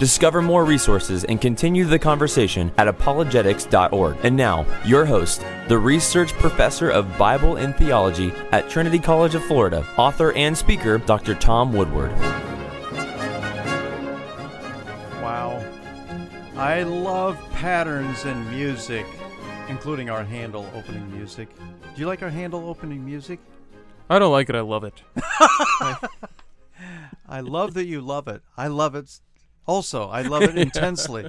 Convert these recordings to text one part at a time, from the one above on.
Discover more resources and continue the conversation at apologetics.org. And now, your host, the research professor of Bible and theology at Trinity College of Florida, author and speaker, Dr. Tom Woodward. Wow. I love patterns in music, including our Handel opening music. Do you like our Handel opening music? I don't like it. I love it. I love that you love it. I love it. Also, I love it intensely.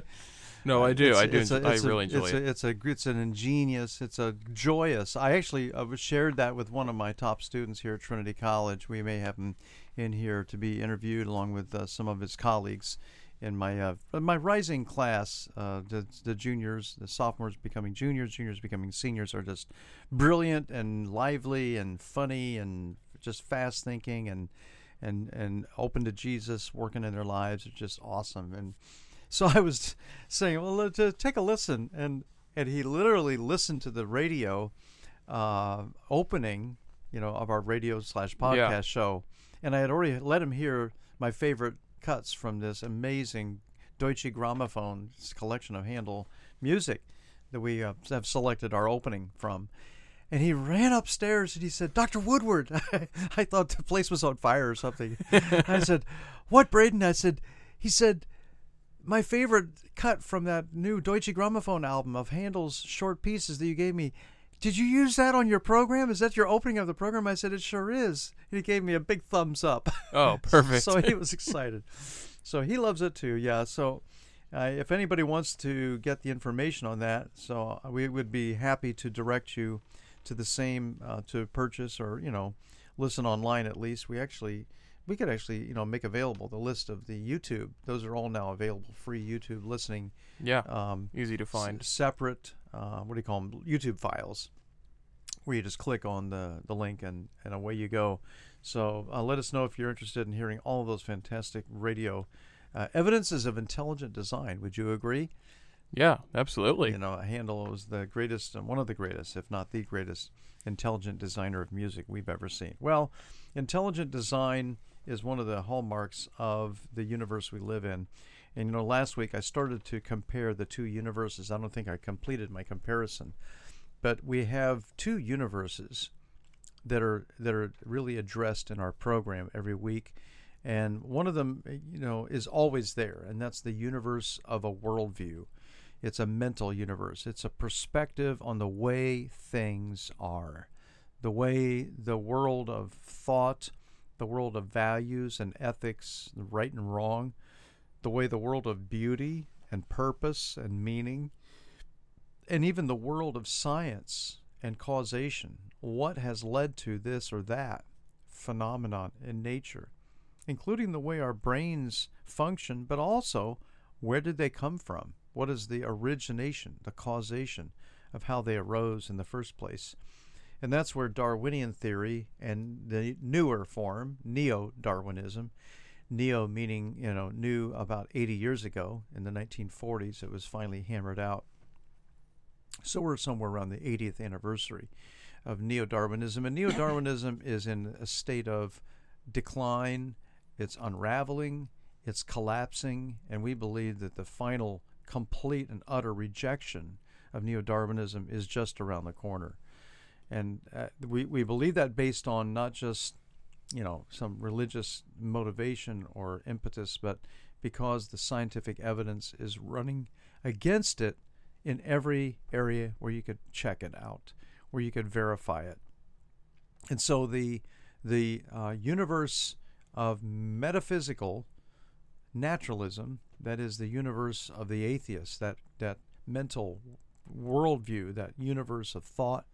No, I do. I really enjoy it. It's joyous. I shared that with one of my top students here at Trinity College. We may have him in here to be interviewed along with some of his colleagues in my rising class. The juniors, the sophomores becoming juniors becoming seniors are just brilliant and lively and funny and just fast thinking and open to Jesus, working in their lives. It's just awesome. And so I was saying, well, take a listen. And he literally listened to the radio opening, of our radio/podcast show. And I had already let him hear my favorite cuts from this amazing Deutsche Grammophon collection of Handel music that we have selected our opening from. And he ran upstairs and he said, Dr. Woodward, I thought the place was on fire or something. I said, what, Braden? He said, my favorite cut from that new Deutsche Grammophon album of Handel's short pieces that you gave me. Did you use that on your program? Is that your opening of the program? I said, it sure is. And he gave me a big thumbs up. Oh, perfect. So he was excited. So he loves it too. Yeah. So if anybody wants to get the information on that, so we would be happy to direct you to the same, to purchase or, listen online at least. We could actually, make available the list of the YouTube. Those are all now available, free YouTube listening. Yeah, easy to find. Separate, YouTube files, where you just click on the link and away you go. So let us know if you're interested in hearing all of those fantastic radio evidences of intelligent design. Would you agree? Yeah, absolutely. Handel was the greatest, one of the greatest, if not the greatest, intelligent designer of music we've ever seen. Well, intelligent design is one of the hallmarks of the universe we live in. And, last week I started to compare the two universes. I don't think I completed my comparison. But we have two universes that are really addressed in our program every week. And one of them, is always there, and that's the universe of a worldview. It's a mental universe. It's a perspective on the way things are, the way the world of thought, the world of values and ethics, right and wrong, the way the world of beauty and purpose and meaning, and even the world of science and causation. What has led to this or that phenomenon in nature, including the way our brains function, but also where did they come from? What is the origination, the causation of how they arose in the first place? And that's where Darwinian theory and the newer form, Neo Darwinism, Neo meaning, new about 80 years ago in the 1940s, it was finally hammered out. So we're somewhere around the 80th anniversary of Neo Darwinism. And Neo Darwinism is in a state of decline, it's unraveling, it's collapsing, and we believe that the final complete and utter rejection of Neo-Darwinism is just around the corner. And we believe that based on not just, some religious motivation or impetus, but because the scientific evidence is running against it in every area where you could check it out, where you could verify it. And so the universe of metaphysical naturalism, that is the universe of the atheist, that mental worldview, that universe of thought,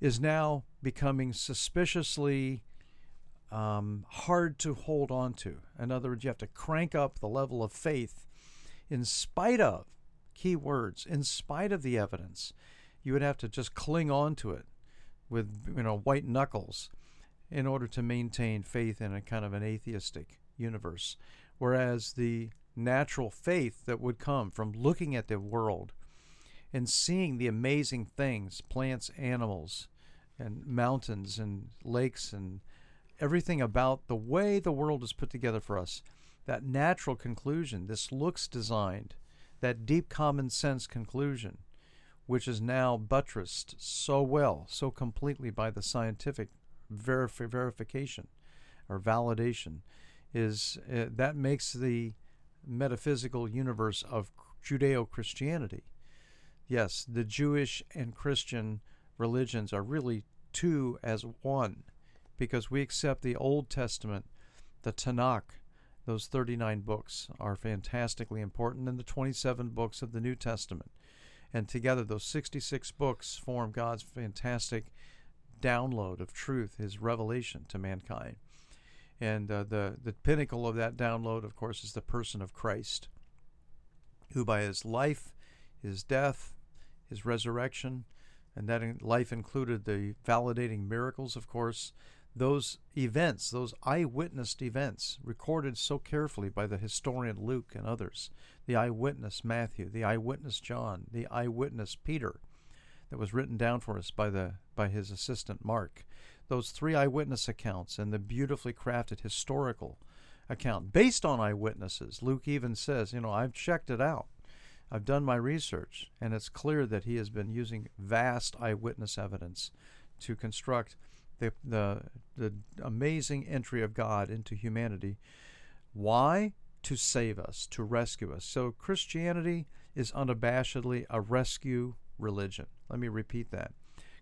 is now becoming suspiciously hard to hold on to. In other words, you have to crank up the level of faith in spite of, key words, in spite of the evidence. You would have to just cling on to it with white knuckles in order to maintain faith in a kind of an atheistic universe. Whereas the natural faith that would come from looking at the world and seeing the amazing things, plants, animals, and mountains and lakes and everything about the way the world is put together for us, that natural conclusion, this looks designed, that deep common sense conclusion, which is now buttressed so well, so completely by the scientific verification or validation, is that makes the metaphysical universe of Judeo-Christianity. Yes, the Jewish and Christian religions are really two as one, because we accept the Old Testament, the Tanakh. Those 39 books are fantastically important, and the 27 books of the New Testament. And together, those 66 books form God's fantastic download of truth, his revelation to mankind. And the pinnacle of that download, of course, is the person of Christ, who by his life, his death, his resurrection, and that life included the validating miracles, of course, those events, those eyewitnessed events recorded so carefully by the historian Luke and others, the eyewitness Matthew, the eyewitness John, the eyewitness Peter, that was written down for us by his assistant Mark. Those three eyewitness accounts and the beautifully crafted historical account based on eyewitnesses. Luke even says, I've checked it out. I've done my research, and it's clear that he has been using vast eyewitness evidence to construct the amazing entry of God into humanity. Why? To save us, to rescue us. So Christianity is unabashedly a rescue religion. Let me repeat that.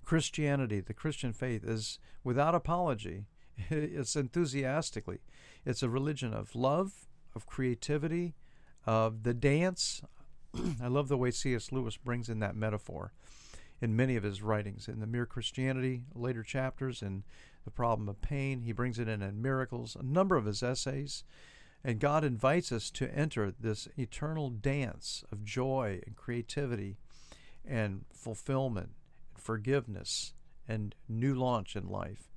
Christianity, the Christian faith, is without apology. It's enthusiastically. It's a religion of love, of creativity, of the dance. I love the way C.S. Lewis brings in that metaphor in many of his writings. In the Mere Christianity, later chapters, in The Problem of Pain, he brings it in Miracles, a number of his essays. And God invites us to enter this eternal dance of joy and creativity and fulfillment, and forgiveness, and new launch in life.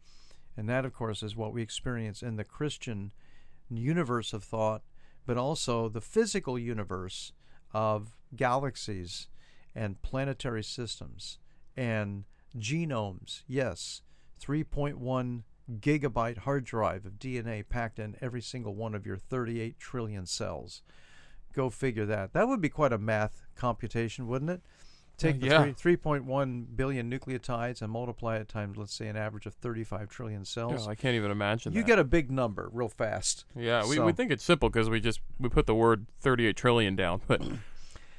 And that, of course, is what we experience in the Christian universe of thought, but also the physical universe of galaxies and planetary systems and genomes. Yes, 3.1 gigabyte hard drive of DNA packed in every single one of your 38 trillion cells. Go figure that. That would be quite a math computation, wouldn't it? Take the 3.1 billion nucleotides and multiply it times, let's say, an average of 35 trillion cells. Yeah, I can't even imagine that. You get a big number real fast. Yeah, we think it's simple because we put the word 38 trillion down, but...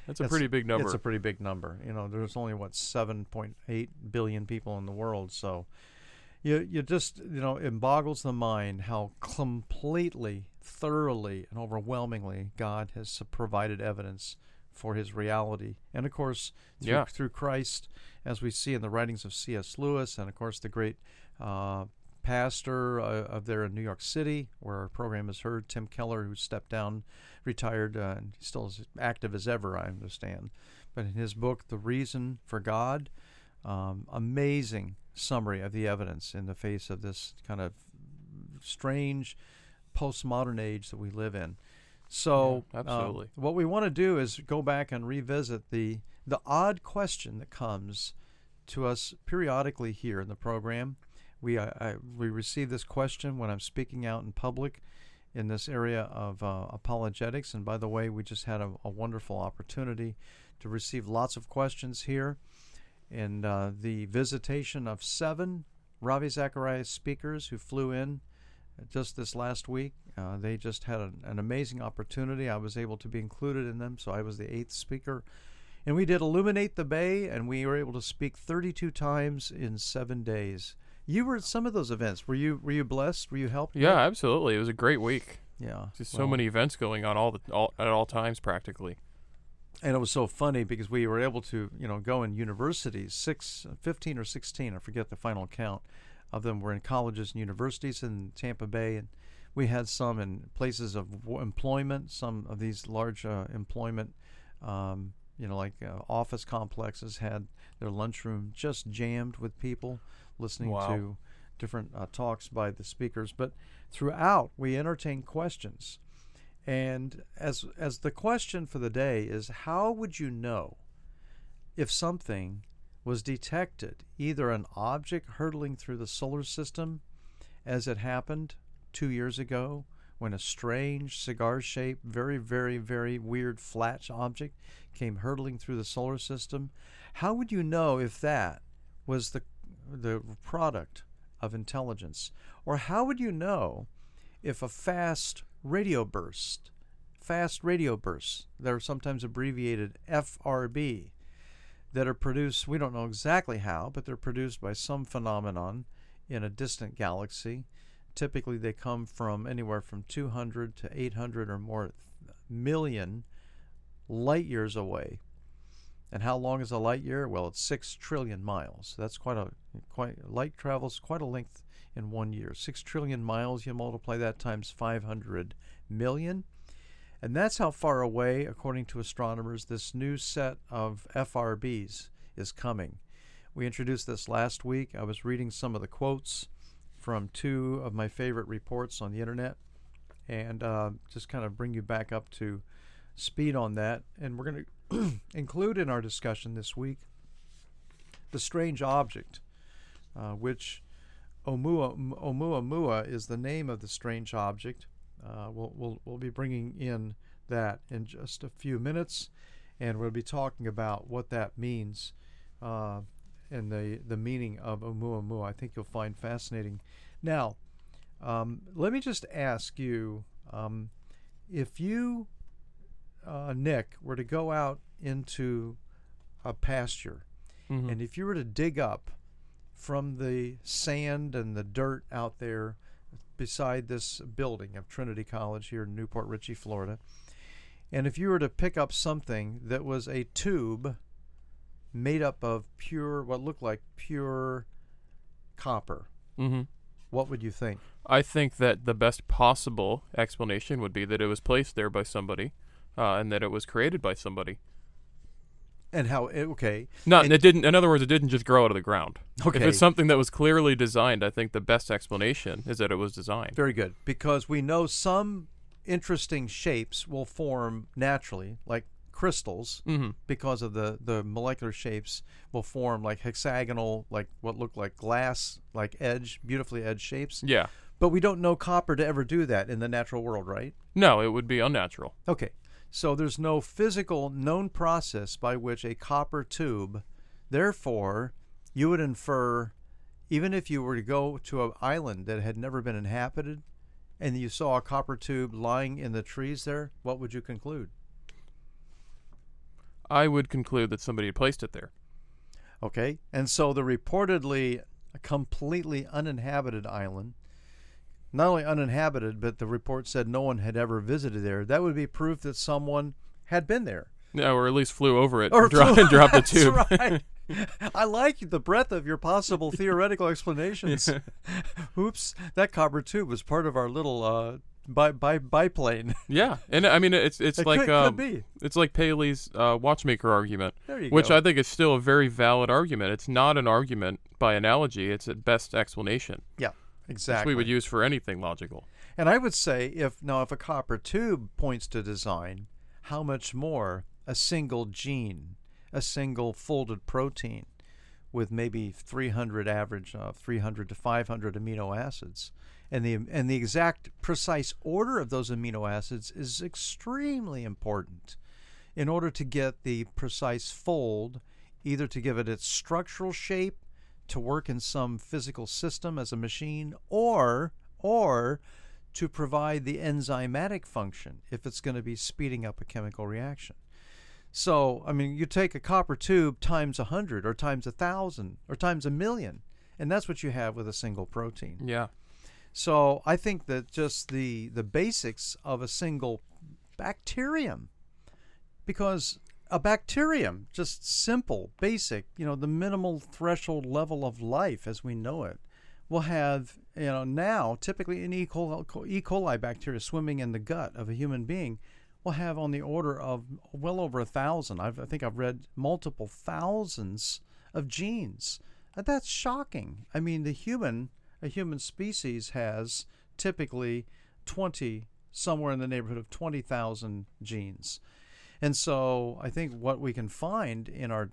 That's pretty big number. It's a pretty big number. There's only, 7.8 billion people in the world. So you just, it boggles the mind how completely, thoroughly, and overwhelmingly God has provided evidence for his reality. And, of course, through Christ, as we see in the writings of C.S. Lewis and, of course, the great pastor of there in New York City, where our program is heard, Tim Keller, who stepped down, retired, and still is active as ever, I understand. But in his book, The Reason for God, amazing summary of the evidence in the face of this kind of strange postmodern age that we live in. So absolutely. What we want to do is go back and revisit the odd question that comes to us periodically here in the program. We receive this question when I'm speaking out in public in this area of apologetics. And by the way, we just had a wonderful opportunity to receive lots of questions here in the visitation of 7 Ravi Zacharias speakers who flew in just this last week. They just had an amazing opportunity. I was able to be included in them, so I was the 8th speaker. And we did Illuminate the Bay, and we were able to speak 32 times in 7 days. You were at some of those events. Were you blessed? Were you helped? Yeah, absolutely. It was a great week. Yeah, just so many events going on at all times practically. And it was so funny because we were able to go in universities, 15 or 16, I forget the final count of them, were in colleges and universities in Tampa Bay, and we had some in places of employment, some of these large employment. Office complexes had their lunchroom just jammed with people listening to different talks by the speakers. But throughout, we entertain questions. And as the question for the day is, how would you know if something was detected, either an object hurtling through the solar system, as it happened 2 years ago, when a strange cigar-shaped, very, very, very weird flat object came hurtling through the solar system? How would you know if that was the product of intelligence? Or how would you know if a fast radio bursts, they're sometimes abbreviated FRB, that are produced, we don't know exactly how, but they're produced by some phenomenon in a distant galaxy. Typically they come from anywhere from 200 to 800 or more million light years away. And how long is a light year? Well, it's 6 trillion miles. That's light travels quite a length in 1 year. 6 trillion miles, you multiply that times 500 million. And that's how far away, according to astronomers, this new set of FRBs is coming. We introduced this last week. I was reading some of the quotes from two of my favorite reports on the internet, and just kind of bring you back up to speed on that. And we're going to include in our discussion this week the strange object, which Oumuamua is the name of the strange object. We'll be bringing in that in just a few minutes, and we'll be talking about what that means and the meaning of Oumuamua. I think you'll find fascinating. Now, let me just ask you, if you, Nick, were to go out into a pasture, mm-hmm. and if you were to dig up from the sand and the dirt out there beside this building of Trinity College here in Newport Richey, Florida. And if you were to pick up something that was a tube made up of what looked like pure copper, mm-hmm. what would you think? I think that the best possible explanation would be that it was placed there by somebody and that it was created by somebody. And how, okay. No, and it didn't, in other words, it didn't just grow out of the ground. Okay. If it's something that was clearly designed, I think the best explanation is that it was designed. Very good. Because we know some interesting shapes will form naturally, like crystals, mm-hmm. because of the molecular shapes will form like hexagonal, like what looked like glass, like beautifully edged shapes. Yeah. But we don't know copper to ever do that in the natural world, right? No, it would be unnatural. Okay. So there's no physical known process by which a copper tube, therefore, you would infer, even if you were to go to an island that had never been inhabited and you saw a copper tube lying in the trees there, what would you conclude? I would conclude that somebody had placed it there. Okay. And so the reportedly completely uninhabited island, not only uninhabited, but the report said no one had ever visited there. That would be proof that someone had been there. Yeah, or at least flew over it and dropped the tube. Right. I like the breadth of your possible theoretical explanations. Oops, that copper tube was part of our little biplane. Yeah, and I mean it's like Paley's watchmaker argument, which I think is still a very valid argument. It's not an argument by analogy; it's a best explanation. Yeah. Exactly. Which we would use for anything logical. And I would say if a copper tube points to design, how much more a single gene, a single folded protein with maybe 300 to 500 amino acids. And the exact precise order of those amino acids is extremely important in order to get the precise fold, either to give it its structural shape to work in some physical system as a machine, or to provide the enzymatic function if it's going to be speeding up a chemical reaction. So, I mean, you take a copper tube times 100 or times 1,000 or times 1,000,000, and that's what you have with a single protein. Yeah. So I think that just the basics of a single bacterium, because a bacterium, just simple, basic, the minimal threshold level of life as we know it, will have, now typically an E. coli bacteria swimming in the gut of a human being will have on the order of well over 1,000. I think I've read multiple thousands of genes That's shocking. I mean, a human species has typically somewhere in the neighborhood of 20,000 genes. And so I think what we can find in our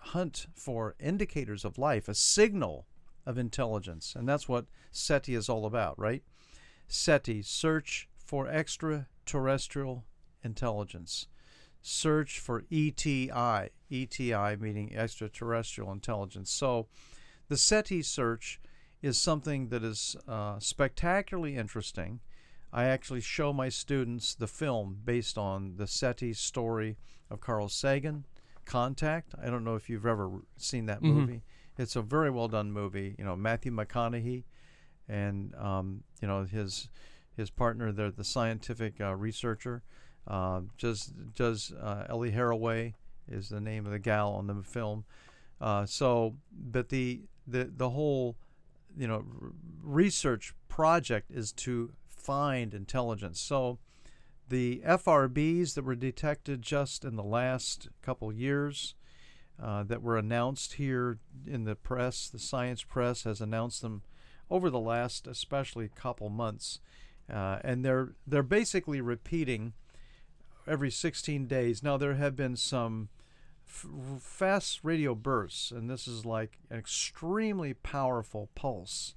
hunt for indicators of life, a signal of intelligence, and that's what SETI is all about, right? SETI, search for extraterrestrial intelligence. Search for ETI, ETI meaning extraterrestrial intelligence. So the SETI search is something that is spectacularly interesting. I actually show my students the film based on the SETI story of Carl Sagan, Contact. I don't know if you've ever seen that movie. Mm-hmm. It's a very well done movie. You know, Matthew McConaughey and you know, his partner there, the scientific researcher. Ellie Haraway is the name of the gal on the film. But the whole, you know, research project is to find intelligence. So the FRBs that were detected just in the last couple years that were announced here in the press, the science press has announced them over the last especially couple months. And they're basically repeating every 16 days. Now, there have been some fast radio bursts, and this is like an extremely powerful pulse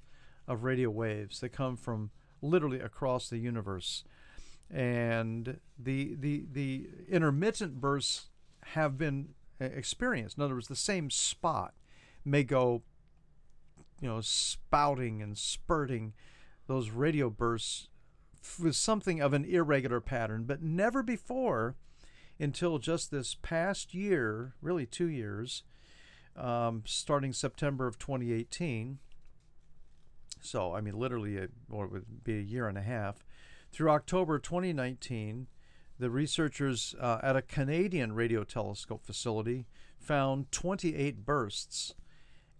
of radio waves that come from literally across the universe. And the intermittent bursts have been experienced. In other words, the same spot may go, you know, spouting and spurting those radio bursts with something of an irregular pattern, but never before, until just this past year, really 2 years, starting September of 2018. So, I mean, literally, it would be a year and a half. Through October 2019, the researchers at a Canadian radio telescope facility found 28 bursts.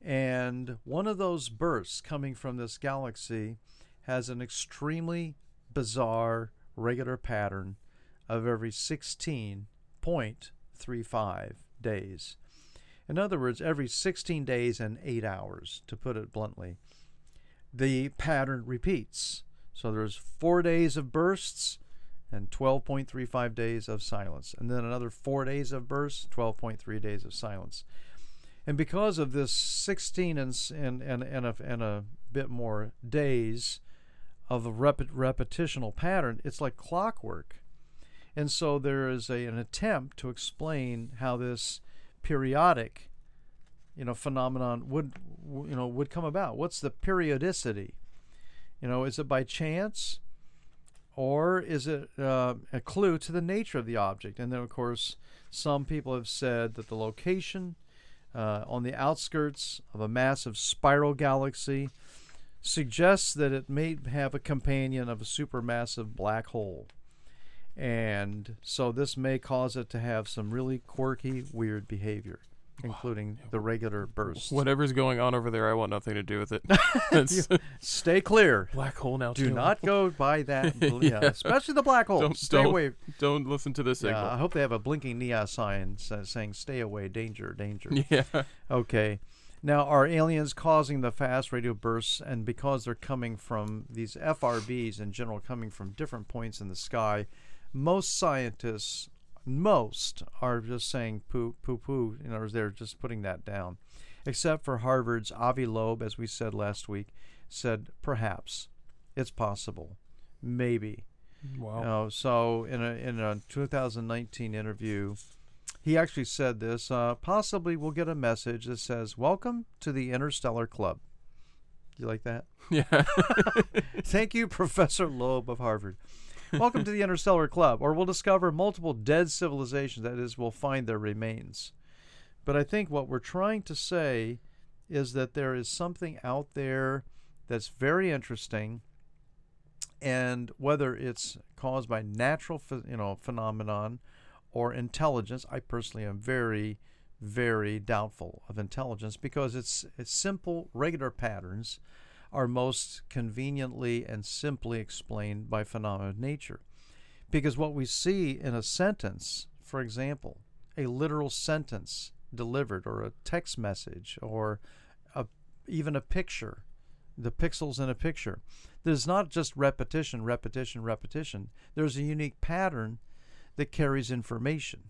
And one of those bursts coming from this galaxy has an extremely bizarre regular pattern of every 16.35 days. In other words, every 16 days and 8 hours, to put it bluntly. The pattern repeats. So there's 4 days of bursts and 12.35 days of silence, and then another 4 days of bursts, 12.3 days of silence. And because of this 16 and a bit more days of a repetitional pattern, it's like clockwork. And so there is an attempt to explain how this periodic, you know, phenomenon would come about. What's the periodicity? You know, is it by chance, or is it a clue to the nature of the object? And then, of course, some people have said that the location on the outskirts of a massive spiral galaxy suggests that it may have a companion of a supermassive black hole. And so this may cause it to have some really quirky, weird behavior, including the regular bursts. Whatever's going on over there, I want nothing to do with it. Stay clear. Black hole now. Do not go by that, yeah. Especially the black hole. Stay away. Don't listen to this signal. I hope they have a blinking neon sign saying, stay away, danger, danger. Yeah. Okay. Now, are aliens causing the fast radio bursts? And because they're coming from these FRBs in general, coming from different points in the sky, most scientists, are just saying poo, poo, poo. In other words, they're just putting that down. Except for Harvard's Avi Loeb, as we said last week, said, perhaps, it's possible, maybe. Wow. You know, so in a 2019 interview, he actually said this, possibly we'll get a message that says, welcome to the Interstellar Club. You like that? Yeah. Thank you, Professor Loeb of Harvard. Welcome to the Interstellar Club, or we'll discover multiple dead civilizations, that is, we'll find their remains. But I think what we're trying to say is that there is something out there that's very interesting, and whether it's caused by natural phenomenon or intelligence, I personally am very, very doubtful of intelligence, because it's simple, regular patterns are most conveniently and simply explained by phenomena of nature. Because what we see in a sentence, for example, a literal sentence delivered, or a text message, or a even a picture, the pixels in a picture. There's not just repetition, repetition, repetition. There's a unique pattern that carries information.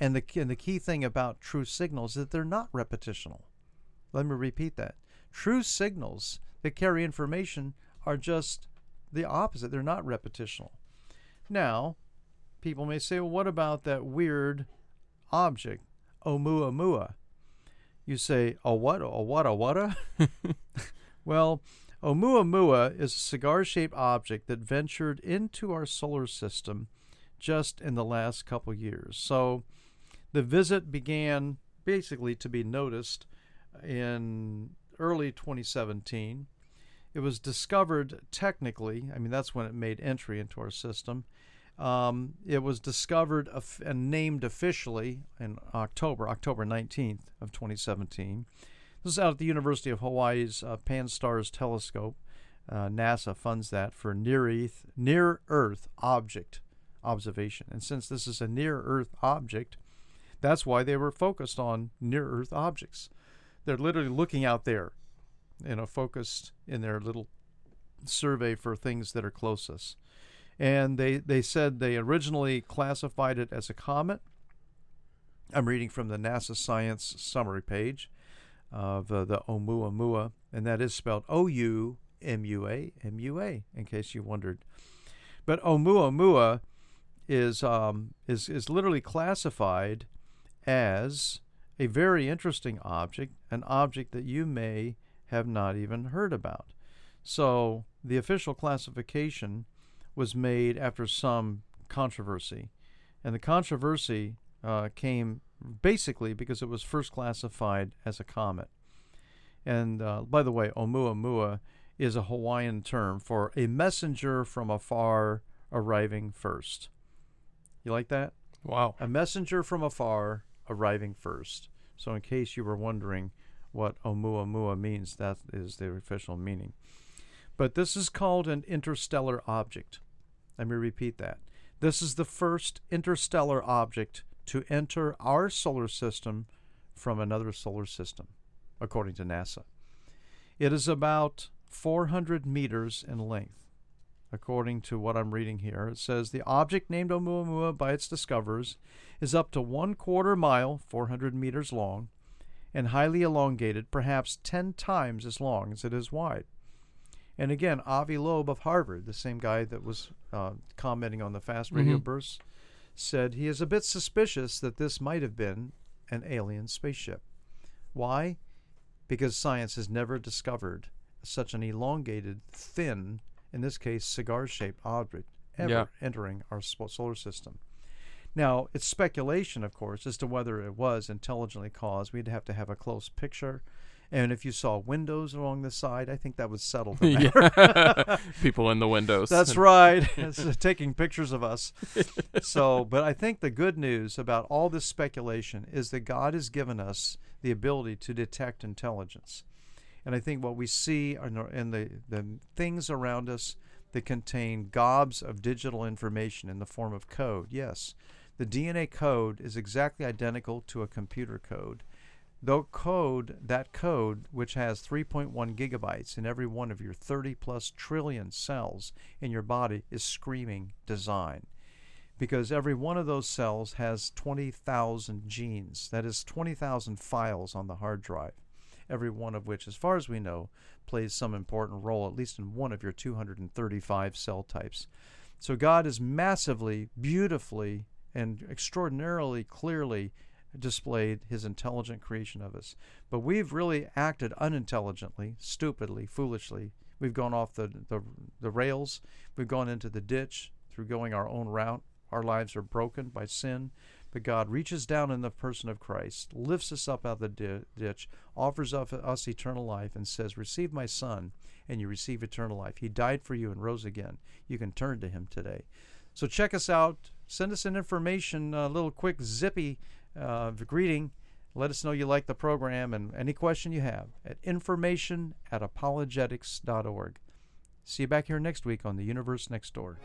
And the key thing about true signals is that they're not repetitional. Let me repeat that. True signals that carry information are just the opposite. They're not repetitional. Now, people may say, well, what about that weird object, Oumuamua? You say, a what, a what, a what? A? Well, Oumuamua is a cigar-shaped object that ventured into our solar system just in the last couple years. So the visit began basically to be noticed in early 2017. It was discovered technically, I mean, that's when it made entry into our system. It was discovered and named officially in October 19th of 2017. This is out at the University of Hawaii's Pan-STARRS telescope. NASA funds that for near Earth object observation. And since this is a near Earth object, that's why they were focused on near Earth objects. They're literally looking out there, you know, focused in their little survey for things that are closest. And they said they originally classified it as a comet. I'm reading from the NASA Science summary page of the Oumuamua, and that is spelled O-U-M-U-A-M-U-A, in case you wondered. But Oumuamua is literally classified as a very interesting object, an object that you may have not even heard about. So the official classification was made after some controversy. And the controversy came basically because it was first classified as a comet. And by the way, Oumuamua is a Hawaiian term for a messenger from afar arriving first. You like that? Wow. A messenger from afar arriving first. So in case you were wondering what Oumuamua means, that is the official meaning. But this is called an interstellar object. Let me repeat that. This is the first interstellar object to enter our solar system from another solar system, according to NASA. It is about 400 meters in length, according to what I'm reading here. It says the object named Oumuamua by its discoverers is up to 1/4 mile, 400 meters long, and highly elongated, perhaps 10 times as long as it is wide. And again, Avi Loeb of Harvard, the same guy that was commenting on the fast radio bursts, said he is a bit suspicious that this might have been an alien spaceship. Why? Because science has never discovered such an elongated, thin, in this case, cigar-shaped object ever entering our solar system. Now, it's speculation, of course, as to whether it was intelligently caused. We'd have to have a close picture. And if you saw windows along the side, I think that would settle the matter. People in the windows. That's right. It's taking pictures of us. So, but I think the good news about all this speculation is that God has given us the ability to detect intelligence. And I think what we see in the things around us that contain gobs of digital information in the form of code. Yes, the DNA code is exactly identical to a computer code. Though that code, which has 3.1 gigabytes in every one of your 30-plus trillion cells in your body, is screaming design. Because every one of those cells has 20,000 genes. That is 20,000 files on the hard drive, every one of which, as far as we know, plays some important role, at least in one of your 235 cell types. So God is massively, beautifully, and extraordinarily clearly displayed his intelligent creation of us. But we've really acted unintelligently, stupidly, foolishly. We've gone off the rails. We've gone into the ditch through going our own route. Our lives are broken by sin. But God reaches down in the person of Christ, lifts us up out of the ditch, offers up us eternal life, and says, receive my son, and you receive eternal life. He died for you and rose again. You can turn to him today. So check us out. Send us an information, a little quick zippy greeting. Let us know you like the program and any question you have at information@apologetics.org. See you back here next week on The Universe Next Door.